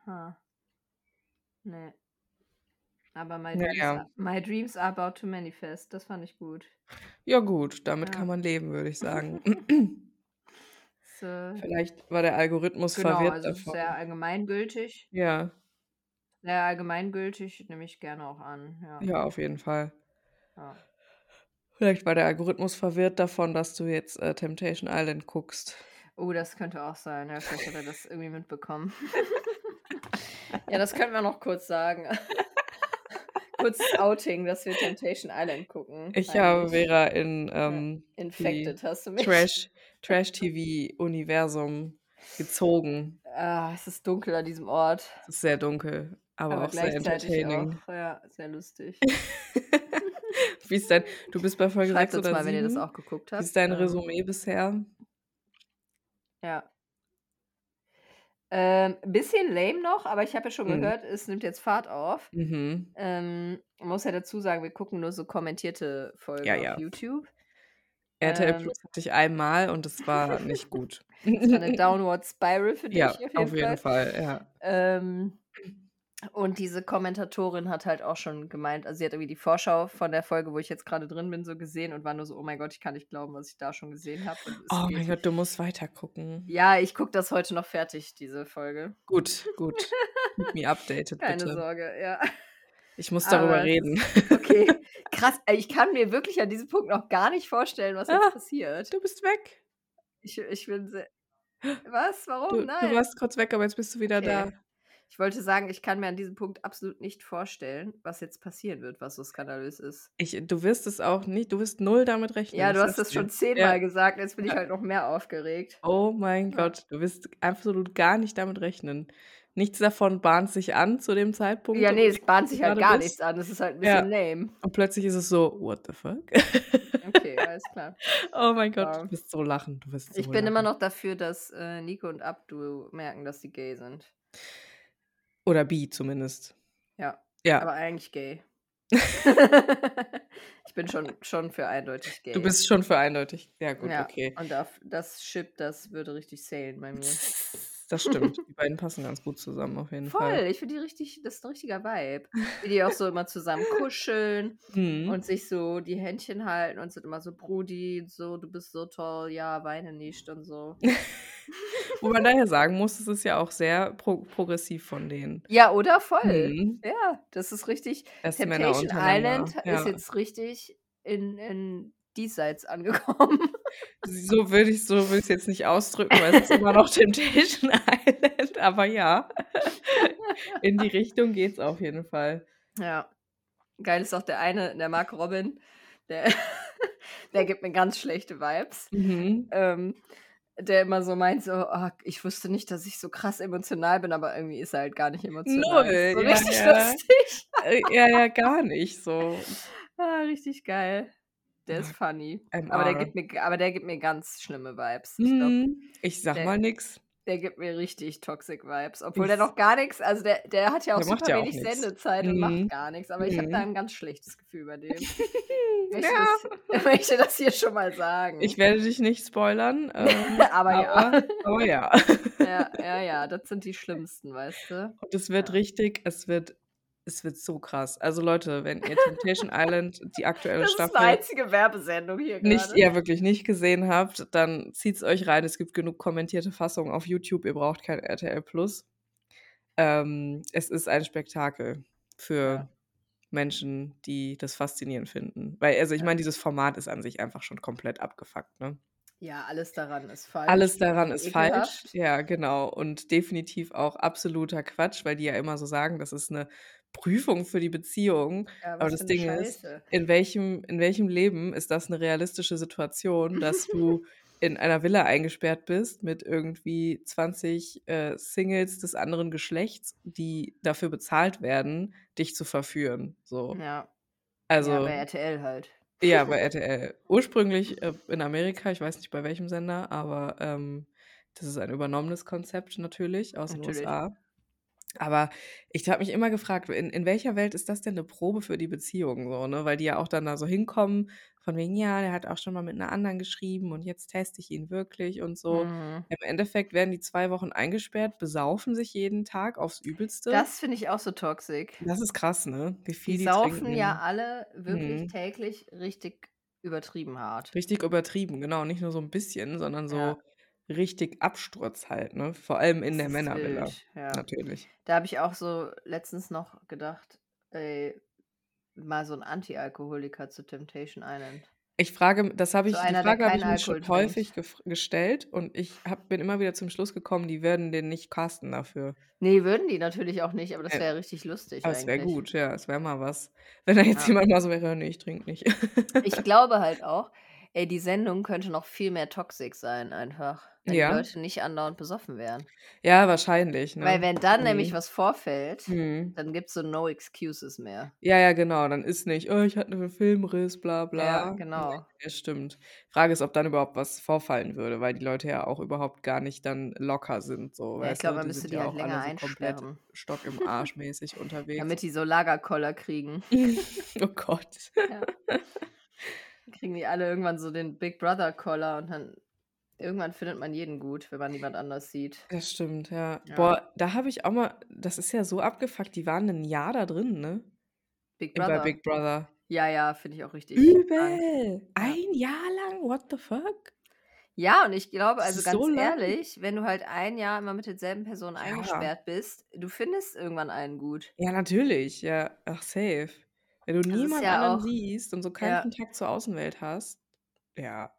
Ha. Nee. Aber my dreams, ja, ja. Are, my dreams are about to manifest, das fand ich gut. Ja gut, damit ja. kann man leben, würde ich sagen. So. Vielleicht war der Algorithmus genau, verwirrt also davon. Genau, also sehr allgemeingültig. Ja. Sehr allgemeingültig, nehme ich gerne auch an. Ja, ja auf jeden Fall. Ja. Vielleicht war der Algorithmus verwirrt davon, dass du jetzt äh, Temptation Island guckst. Oh, das könnte auch sein. Ja, vielleicht hat er das irgendwie mitbekommen. Ja, das können wir noch kurz sagen. Kurzes Outing, dass wir Temptation Island gucken. Ich eigentlich. habe Vera in ähm, Infected, hast du mich? Trash, Trash-T V-Universum gezogen. Ah, es ist dunkel an diesem Ort. Es ist sehr dunkel, aber, aber auch sehr entertaining. Auch, ja, sehr lustig. Wie ist dein, du bist bei Folge Schreibt sechs oder mal, sieben, wenn ihr das auch geguckt habt. Wie ist dein ähm, Resümee bisher? Ja. Ähm, bisschen lame noch, aber ich habe ja schon mhm. gehört, es nimmt jetzt Fahrt auf. Mhm. Ähm, man muss ja dazu sagen, wir gucken nur so kommentierte Folgen ja, auf ja. YouTube. R T L ähm, Plus hatte ich einmal und es war nicht gut. Es war eine Downward Spiral für dich ja, auf jeden Fall. Auf jeden Fall, Fall ja. Ähm, und diese Kommentatorin hat halt auch schon gemeint, also sie hat irgendwie die Vorschau von der Folge, wo ich jetzt gerade drin bin, so gesehen und war nur so, oh mein Gott, ich kann nicht glauben, was ich da schon gesehen habe. Oh mein Gott, du musst weitergucken. Ja, ich gucke das heute noch fertig, diese Folge. Gut, gut. Keep me updated, Keine bitte. Keine Sorge, ja. Ich muss darüber Aber, reden. Okay, krass. Ich kann mir wirklich an diesem Punkt noch gar nicht vorstellen, was ah, jetzt passiert. Du bist weg. Ich, ich bin sehr... Was? Warum? Du, Nein. Du warst kurz weg, aber jetzt bist du wieder okay. da. Ich wollte sagen, ich kann mir an diesem Punkt absolut nicht vorstellen, was jetzt passieren wird, was so skandalös ist. Ich, du wirst es auch nicht, du wirst null damit rechnen. Ja, du hast das schon zehnmal ja. gesagt, jetzt bin ich halt noch mehr aufgeregt. Oh mein ja. Gott, du wirst absolut gar nicht damit rechnen. Nichts davon bahnt sich an zu dem Zeitpunkt. Ja, nee, es bahnt sich halt gar bist. nichts an, das ist halt ein bisschen ja. lame. Und plötzlich ist es so, what the fuck? Okay, alles klar. Oh mein Gott, wow. du wirst so lachen. Du wirst so ich bin lachen. immer noch dafür, dass äh, Nico und Abdu merken, dass sie gay sind. Oder bi zumindest. Ja, ja. aber eigentlich gay. Ich bin schon, schon für eindeutig gay. Du bist schon für eindeutig, ja gut, ja, okay. Und auf das Chip, das würde richtig sailen bei mir. Das stimmt, die beiden passen ganz gut zusammen auf jeden Voll, Fall. Voll, ich finde die richtig, das ist ein richtiger Vibe. Wie die auch so immer zusammen kuscheln hm. und sich so die Händchen halten und sind immer so, Brudi, so, du bist so toll, ja, weine nicht und so. Wo man daher sagen muss, es ist ja auch sehr pro- progressiv von denen. Ja, oder? Voll. Mhm. Ja, das ist richtig. Das Temptation Island ja. ist jetzt richtig in, in Diesseits angekommen. So würde ich es so würd jetzt nicht ausdrücken, weil es ist immer noch Temptation Island, aber ja, in die Richtung geht es auf jeden Fall. Ja, geil ist auch der eine, der Mark Robin, der, der gibt mir ganz schlechte Vibes. Mhm. Ähm, Der immer so meint, so, oh, ich wusste nicht, dass ich so krass emotional bin, aber irgendwie ist er halt gar nicht emotional. Null, so ja, richtig ja. lustig. Ja, ja, gar nicht so. Ah, richtig geil. Der ist funny. Aber der, gibt mir, aber der gibt mir ganz schlimme Vibes. Ich, glaub, ich sag der, mal nix. Der gibt mir richtig toxic Vibes. Obwohl ich der noch gar nichts, also der, der hat ja auch super ja auch wenig nix. Sendezeit mhm. und macht gar nichts. Aber mhm. ich habe da ein ganz schlechtes Gefühl bei dem. Ich ja. das, möchte das hier schon mal sagen. Ich werde dich nicht spoilern. Ähm, aber, aber ja. Aber ja. ja. Ja, ja, das sind die schlimmsten, weißt du. Und es wird ja. richtig, es wird Es wird so krass. Also Leute, wenn ihr Temptation Island, die aktuelle das Staffel... Das ist eine einzige Werbesendung hier nicht, gerade. Ja, wirklich nicht gesehen habt, dann zieht's euch rein. Es gibt genug kommentierte Fassungen auf YouTube. Ihr braucht kein R T L Plus. Ähm, es ist ein Spektakel für ja. Menschen, die das faszinierend finden. Weil, also ich meine, dieses Format ist an sich einfach schon komplett abgefuckt, ne? Ja, alles daran ist falsch. Alles daran ist Ekelhaft. falsch, ja, genau. Und definitiv auch absoluter Quatsch, weil die ja immer so sagen, das ist eine Prüfung für die Beziehung. Ja, aber das Ding ist, in welchem, in welchem Leben ist das eine realistische Situation, dass du in einer Villa eingesperrt bist mit irgendwie zwanzig äh, Singles des anderen Geschlechts, die dafür bezahlt werden, dich zu verführen. So. Ja. Also, ja, bei R T L halt. Ja, bei R T L. Ursprünglich äh, in Amerika, ich weiß nicht bei welchem Sender, aber ähm, das ist ein übernommenes Konzept natürlich aus natürlich. den U S A. Aber ich habe mich immer gefragt, in, in welcher Welt ist das denn eine Probe für die Beziehung? So, ne? Weil die ja auch dann da so hinkommen, von wegen, ja, der hat auch schon mal mit einer anderen geschrieben und jetzt teste ich ihn wirklich und so. Mhm. Im Endeffekt werden die zwei Wochen eingesperrt, besaufen sich jeden Tag aufs Übelste. Das finde ich auch so toxisch. Das ist krass, ne? Wie viel die, die saufen trinken. Ja, alle wirklich mhm. täglich richtig übertrieben hart. Richtig übertrieben, genau. Nicht nur so ein bisschen, sondern so... Ja. Richtig Absturz halt, ne? Vor allem in das der Männervilla, ja. natürlich. Da habe ich auch so letztens noch gedacht, ey, mal so ein Anti-Alkoholiker zu Temptation Island. Ich frage, das habe ich, so einer, die Frage habe ich mir schon häufig gef- gestellt und ich hab, bin immer wieder zum Schluss gekommen, die würden den nicht casten dafür. Nee, würden die natürlich auch nicht, aber das wäre ja. richtig lustig aber eigentlich. Das wäre gut, ja, es wäre mal was. Wenn da jetzt ja. jemand mal so wäre, nee, ich trinke nicht. Ich glaube halt auch, ey, die Sendung könnte noch viel mehr toxisch sein einfach, wenn ja. die Leute nicht andauernd besoffen wären. Ja, wahrscheinlich. Ne? Weil wenn dann mhm. nämlich was vorfällt, mhm. dann gibt es so no excuses mehr. Ja, ja, genau. Dann ist nicht, oh, ich hatte einen Filmriss, bla bla. Ja, genau. Ja, stimmt. Frage ist, ob dann überhaupt was vorfallen würde, weil die Leute ja ja auch überhaupt gar nicht dann locker sind. So. Ja, ich glaube, man müsste die, die halt länger einsperren. So Stock im Arsch mäßig unterwegs. Damit die so Lagerkoller kriegen. Oh Gott. Ja. Kriegen die alle irgendwann so den Big Brother-Collar und dann irgendwann findet man jeden gut, wenn man niemand anders sieht. Das stimmt, ja. ja. Boah, da habe ich auch mal, das ist ja so abgefuckt, die waren ein Jahr da drin, ne? Big Brother. Bei Big Brother. Ja, ja, finde ich auch richtig. Übel! Ja. Ein Jahr lang, what the fuck? Ja, und ich glaube, also ganz so ehrlich, wenn du halt ein Jahr immer mit denselben Personen ja. eingesperrt bist, du findest irgendwann einen gut. Ja, natürlich, ja. Ach, safe. Wenn du niemanden ja anderen auch, siehst und so keinen ja. Kontakt zur Außenwelt hast, ja.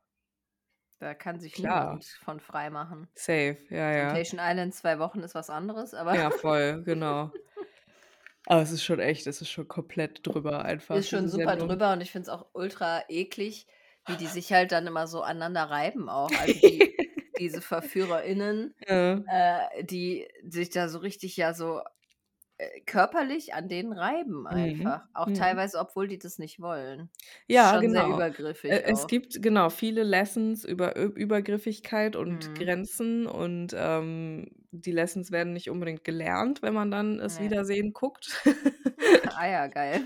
Da kann sich niemand von frei machen. Safe, ja, ja. Temptation Island zwei Wochen ist was anderes, aber... Ja, voll, genau. Aber es ist schon echt, es ist schon komplett drüber einfach. Ist schon super Sendung. drüber und ich finde es auch ultra eklig, wie die sich halt dann immer so aneinander reiben auch. Also die, diese VerführerInnen, ja. äh, die sich da so richtig ja so... körperlich an denen reiben einfach. Mhm. Auch mhm. teilweise, obwohl die das nicht wollen. Ja, schon genau. Sehr übergriffig. Äh, es gibt, genau, viele Lessons über Ö- Übergriffigkeit und mhm. Grenzen und ähm, die Lessons werden nicht unbedingt gelernt, wenn man dann das nee. Wiedersehen guckt. Ah ja, geil.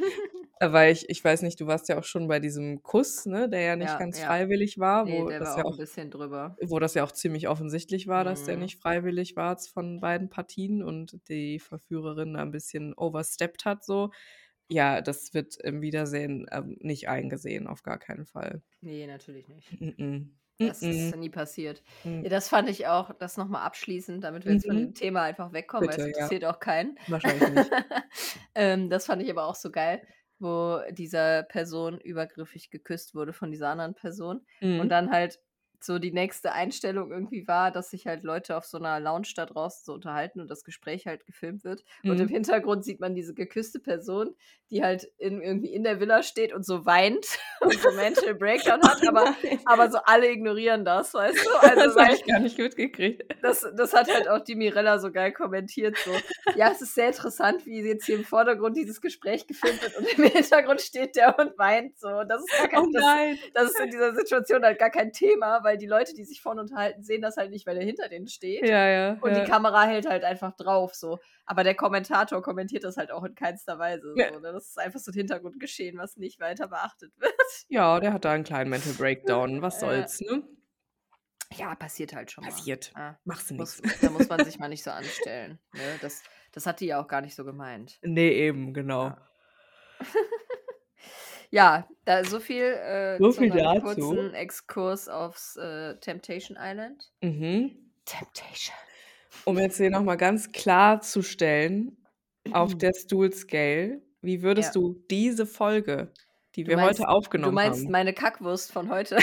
Weil ich, ich weiß nicht, du warst ja auch schon bei diesem Kuss, ne, der ja nicht ja, ganz ja. freiwillig war. Nee, wo der das war ja auch ein bisschen drüber. Wo das ja auch ziemlich offensichtlich war, mhm. dass der nicht freiwillig war von beiden Partien und die Verführerin da ein bisschen overstepped hat so. Ja, das wird im Wiedersehen äh, nicht eingesehen, auf gar keinen Fall. Nee, natürlich nicht. Mm-mm. Das Mm-mm. ist nie passiert. Mm. Ja, das fand ich auch, das nochmal abschließend, damit wir jetzt Mm-mm. von dem Thema einfach wegkommen, Bitte, weil es interessiert ja. auch keinen. Wahrscheinlich nicht. ähm, das fand ich aber auch so geil, wo dieser Person übergriffig geküsst wurde von dieser anderen Person mm. und dann halt so die nächste Einstellung irgendwie war, dass sich halt Leute auf so einer Lounge da draußen so unterhalten und das Gespräch halt gefilmt wird. Mhm. Und im Hintergrund sieht man diese geküsste Person, die halt in, irgendwie in der Villa steht und so weint und so Mental Breakdown hat, aber, aber so alle ignorieren das, weißt du? Also, das habe ich gar nicht mitgekriegt. Das, das hat halt auch die Mirella so geil kommentiert, so, ja, es ist sehr interessant, wie jetzt hier im Vordergrund dieses Gespräch gefilmt wird und im Hintergrund steht der und weint so. Das ist gar kein, oh nein. Das, das ist in dieser Situation halt gar kein Thema, weil weil die Leute, die sich vorne unterhalten, sehen das halt nicht, weil er hinter denen steht. Ja, ja, und ja. die Kamera hält halt einfach drauf, so. Aber der Kommentator kommentiert das halt auch in keinster Weise. Ja. So, ne? Das ist einfach so ein Hintergrundgeschehen, was nicht weiter beachtet wird. Ja, der hat da einen kleinen Mental Breakdown. Was soll's, äh, ne? Ja, passiert halt schon mal. Passiert. Ah, machst du nichts. Da muss man sich mal nicht so anstellen. Ne? Das, das hat die ja auch gar nicht so gemeint. Nee, eben, genau. Ja. Ja, da so viel, äh, so viel dazu. Kurzen Exkurs aufs äh, Temptation Island. Mhm. Temptation. Um jetzt hier nochmal ganz klarzustellen, auf der Stool Scale, wie würdest ja. du diese Folge, die wir meinst, heute aufgenommen haben... Du meinst haben, meine Kackwurst von heute?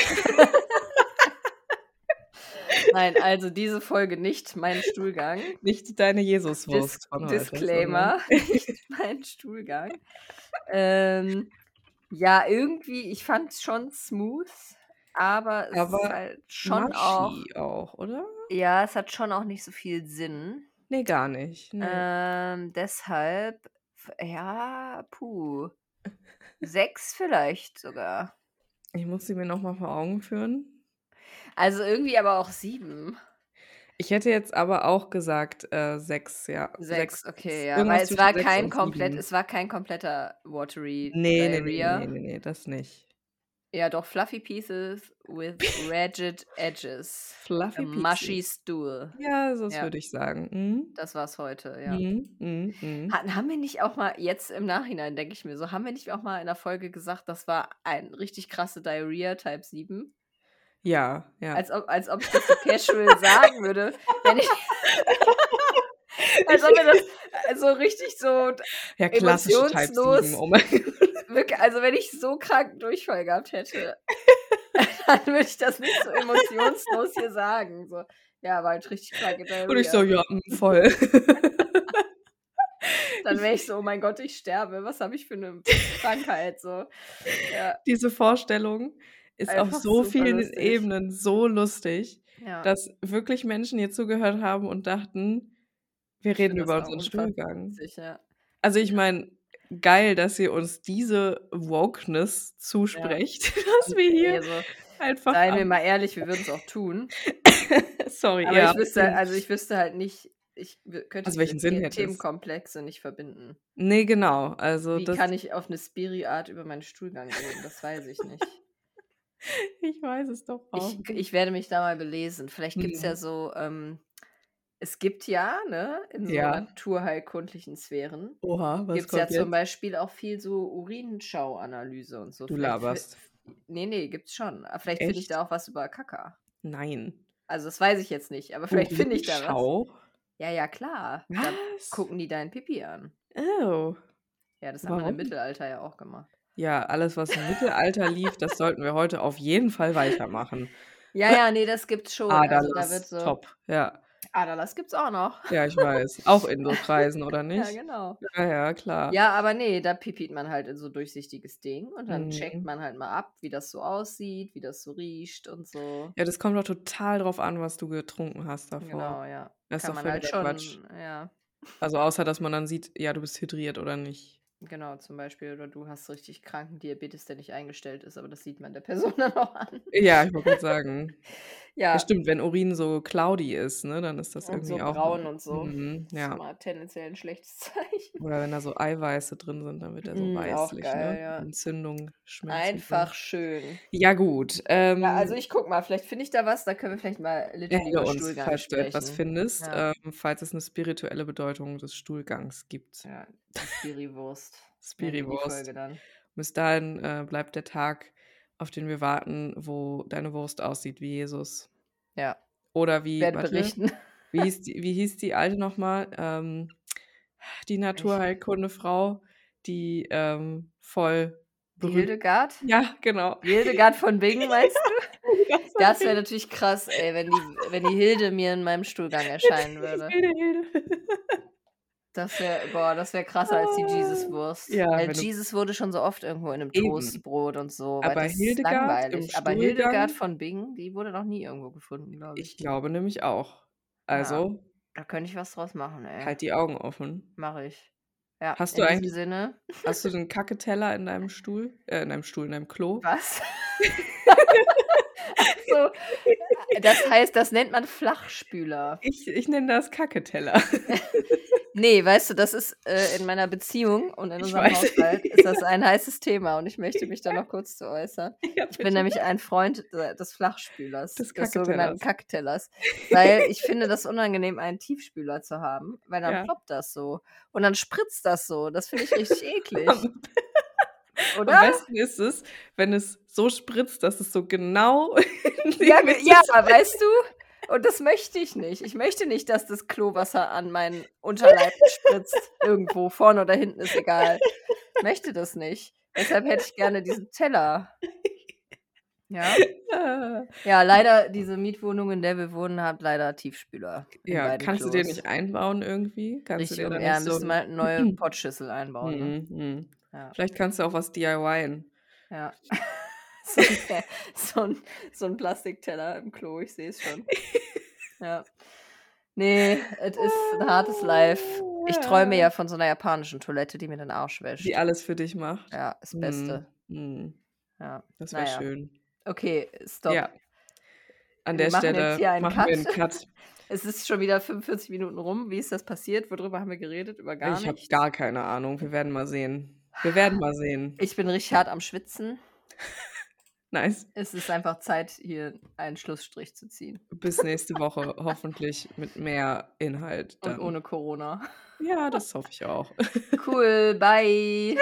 Nein, also diese Folge nicht mein Stuhlgang. Nicht deine Jesuswurst Dis- von heute. Disclaimer, nicht mein Stuhlgang. ähm, ja, irgendwie, ich fand es schon smooth, aber es aber ist halt schon auch, auch... oder? Ja, es hat schon auch nicht so viel Sinn. Nee, gar nicht. Nee. Ähm, deshalb, ja, puh. Sechs vielleicht sogar. Ich muss sie mir nochmal vor Augen führen. Also irgendwie aber auch sieben. Ich hätte jetzt aber auch gesagt äh, sechs, ja. Sechs, sechs okay, ja. Weil es war, kein komplett, es war kein kompletter Watery nee, nee, Area. Nee, nee, nee, nee, das nicht. Ja, doch, Fluffy Pieces with Ragged Edges. Fluffy Pieces. Mushy Stool. Ja, das ja. würde ich sagen. Mhm. Das war's heute, ja. Mhm. Mhm. Mhm. Hatten, haben wir nicht auch mal, jetzt im Nachhinein denke ich mir so, haben wir nicht auch mal in der Folge gesagt, das war ein richtig krasse Diarrhea Type sieben? Ja, ja. Als ob, als ob ich das so casual sagen würde. Wenn ich als ob wir das so richtig so ja, klassische emotionslos... Type sieben, oh mein Gott. Also wenn ich so kranken Durchfall gehabt hätte, dann würde ich das nicht so emotionslos hier sagen. So, ja, war halt richtig krank. Und ich so, ja, voll. Dann wäre ich so, oh mein Gott, ich sterbe. Was habe ich für eine Krankheit? So. Ja. Diese Vorstellung ist einfach auf so vielen lustig. Ebenen so lustig, ja. dass wirklich Menschen hier zugehört haben und dachten, wir ich reden über unseren Stuhlgang. Ja. Also ich meine... Geil, dass ihr uns diese Wokeness zusprecht, ja. dass wir hier also, einfach... Seien wir mal ehrlich, wir würden es auch tun. Sorry, aber ja. Ich wüsste, also ich wüsste halt nicht, ich könnte also welchen Sinn Themenkomplexe nicht verbinden. Nee, genau. Also Wie das kann ich auf eine Spiri-Art über meinen Stuhlgang reden? Das weiß ich nicht. Ich weiß es doch auch. Ich, ich werde mich da mal belesen. Vielleicht gibt es ja. ja so... Ähm, Es gibt ja, ne, in ja. so naturheilkundlichen Sphären gibt es ja jetzt? Zum Beispiel auch viel so Urinschauanalyse und so. Du Vielleicht laberst. Fi- nee, nee, gibt's schon. Vielleicht finde ich da auch was über Kaka. Nein. Also das weiß ich jetzt nicht, aber vielleicht finde ich da was. Ja, ja, klar. Was? Dann gucken die deinen Pipi an. Oh. Ja, das Warum? haben wir im Mittelalter ja auch gemacht. Ja, alles, was im Mittelalter lief, das sollten wir heute auf jeden Fall weitermachen. Ja, ja, nee, das gibt's schon. Ah, also, da wird so top, ja. Adalas gibt's auch noch. Ja, ich weiß. Auch in so Kreisen, oder nicht? Ja, genau. Ja, ja, klar. Ja, aber nee, da pipiert man halt in so durchsichtiges Ding und dann mhm. checkt man halt mal ab, wie das so aussieht, wie das so riecht und so. Ja, das kommt doch total drauf an, was du getrunken hast davor. Genau, ja. Das Kann ist doch man halt schon, Quatsch. Ja. Also außer, dass man dann sieht, ja, du bist hydriert oder nicht. Genau, zum Beispiel, oder du hast richtig kranken Diabetes, der nicht eingestellt ist, aber das sieht man der Person dann auch an. Ja, ich wollte gerade sagen. ja. ja. Stimmt, wenn Urin so cloudy ist, ne, dann ist das und irgendwie so auch... braun und so. Mhm, ja. Das ist mal tendenziell ein schlechtes Zeichen. Oder wenn da so Eiweiße drin sind, dann wird er so mhm, weißlich, geil, ne? Ja. Entzündung, Schmerzen. Einfach schön. Ja, gut. Ähm, ja, also ich guck mal, vielleicht finde ich da was, da können wir vielleicht mal literally über Stuhlgang sprechen. Falls du etwas findest, ja. ähm, falls es eine spirituelle Bedeutung des Stuhlgangs gibt. Ja, die Spiriwurst. Spiriwurst. Bis dahin äh, bleibt der Tag, auf den wir warten, wo deine Wurst aussieht wie Jesus. Ja. Oder wie, warte, berichten. Wie, hieß die, wie hieß die alte nochmal? Ähm, die Naturheilkunde-Frau, die ähm, voll berühmt. Die Hildegard? Ja, genau. Die Hildegard von Bingen, meinst du? Das wäre natürlich krass, ey, wenn die, wenn die Hilde mir in meinem Stuhlgang erscheinen würde. Hilde, Hilde. Das wäre, boah, das wäre krasser als die Jesus-Wurst. Ja, weil Jesus wurde schon so oft irgendwo in einem Toastbrot und so. Weil aber das Hildegard ist langweilig. Aber Hildegard von Bingen, die wurde noch nie irgendwo gefunden, glaube ich. Ich glaube nämlich auch. Also. Ja, da könnte ich was draus machen, ey. Halt die Augen offen. Mache ich. Ja, hast in du diesem Sinne. Hast du den Kacketeller in deinem Stuhl? Äh, in deinem Stuhl, in deinem Klo? Was? So, das heißt, das nennt man Flachspüler. Ich, ich nenne das Kacketeller. Nee, weißt du, das ist äh, in meiner Beziehung und in unserem Haushalt ist das ein heißes Thema und ich möchte mich da noch kurz zu äußern. Ja, ich bin nämlich ein Freund des Flachspülers, des, des sogenannten Kacktellers, weil ich finde das unangenehm, einen Tiefspüler zu haben, weil dann ja. ploppt das so und dann spritzt das so. Das finde ich richtig eklig. Oder? Am besten ist es, wenn es so spritzt, dass es so genau... ja, ja, weißt du... Und das möchte ich nicht. Ich möchte nicht, dass das Klowasser an meinen Unterleib spritzt. Irgendwo, vorne oder hinten, ist egal. Ich möchte das nicht. Deshalb hätte ich gerne diesen Teller. Ja, ja, leider, diese Mietwohnung, in der wir wohnen, hat leider Tiefspüler. Ja, kannst Klos. Du den nicht einbauen irgendwie? Kannst Richtig, du den ja, nicht so müssen wir halt eine neue Pottschüssel einbauen. Mm, ne? mm. Ja. Vielleicht kannst du auch was D I Y-en. Ja. so, ein, so, ein, so ein Plastikteller im Klo, ich sehe es schon. Ja. Nee, es ist ein hartes Life. Ich träume ja von so einer japanischen Toilette, die mir den Arsch wäscht. Die alles für dich macht. Ja, das mm. Beste. Mm. Ja. Das wäre naja. schön. Okay, stopp. Ja. An der Stelle machen wir einen Cut. Es ist schon wieder fünfundvierzig Minuten rum. Wie ist das passiert? Worüber haben wir geredet? Über gar nichts. Ich habe gar keine Ahnung. Wir werden mal sehen. Wir werden mal sehen. Ich bin richtig hart am Schwitzen. Nice. Es ist einfach Zeit, hier einen Schlussstrich zu ziehen. Bis nächste Woche hoffentlich mit mehr Inhalt. Dann. Und ohne Corona. Ja, das hoffe ich auch. Cool, bye.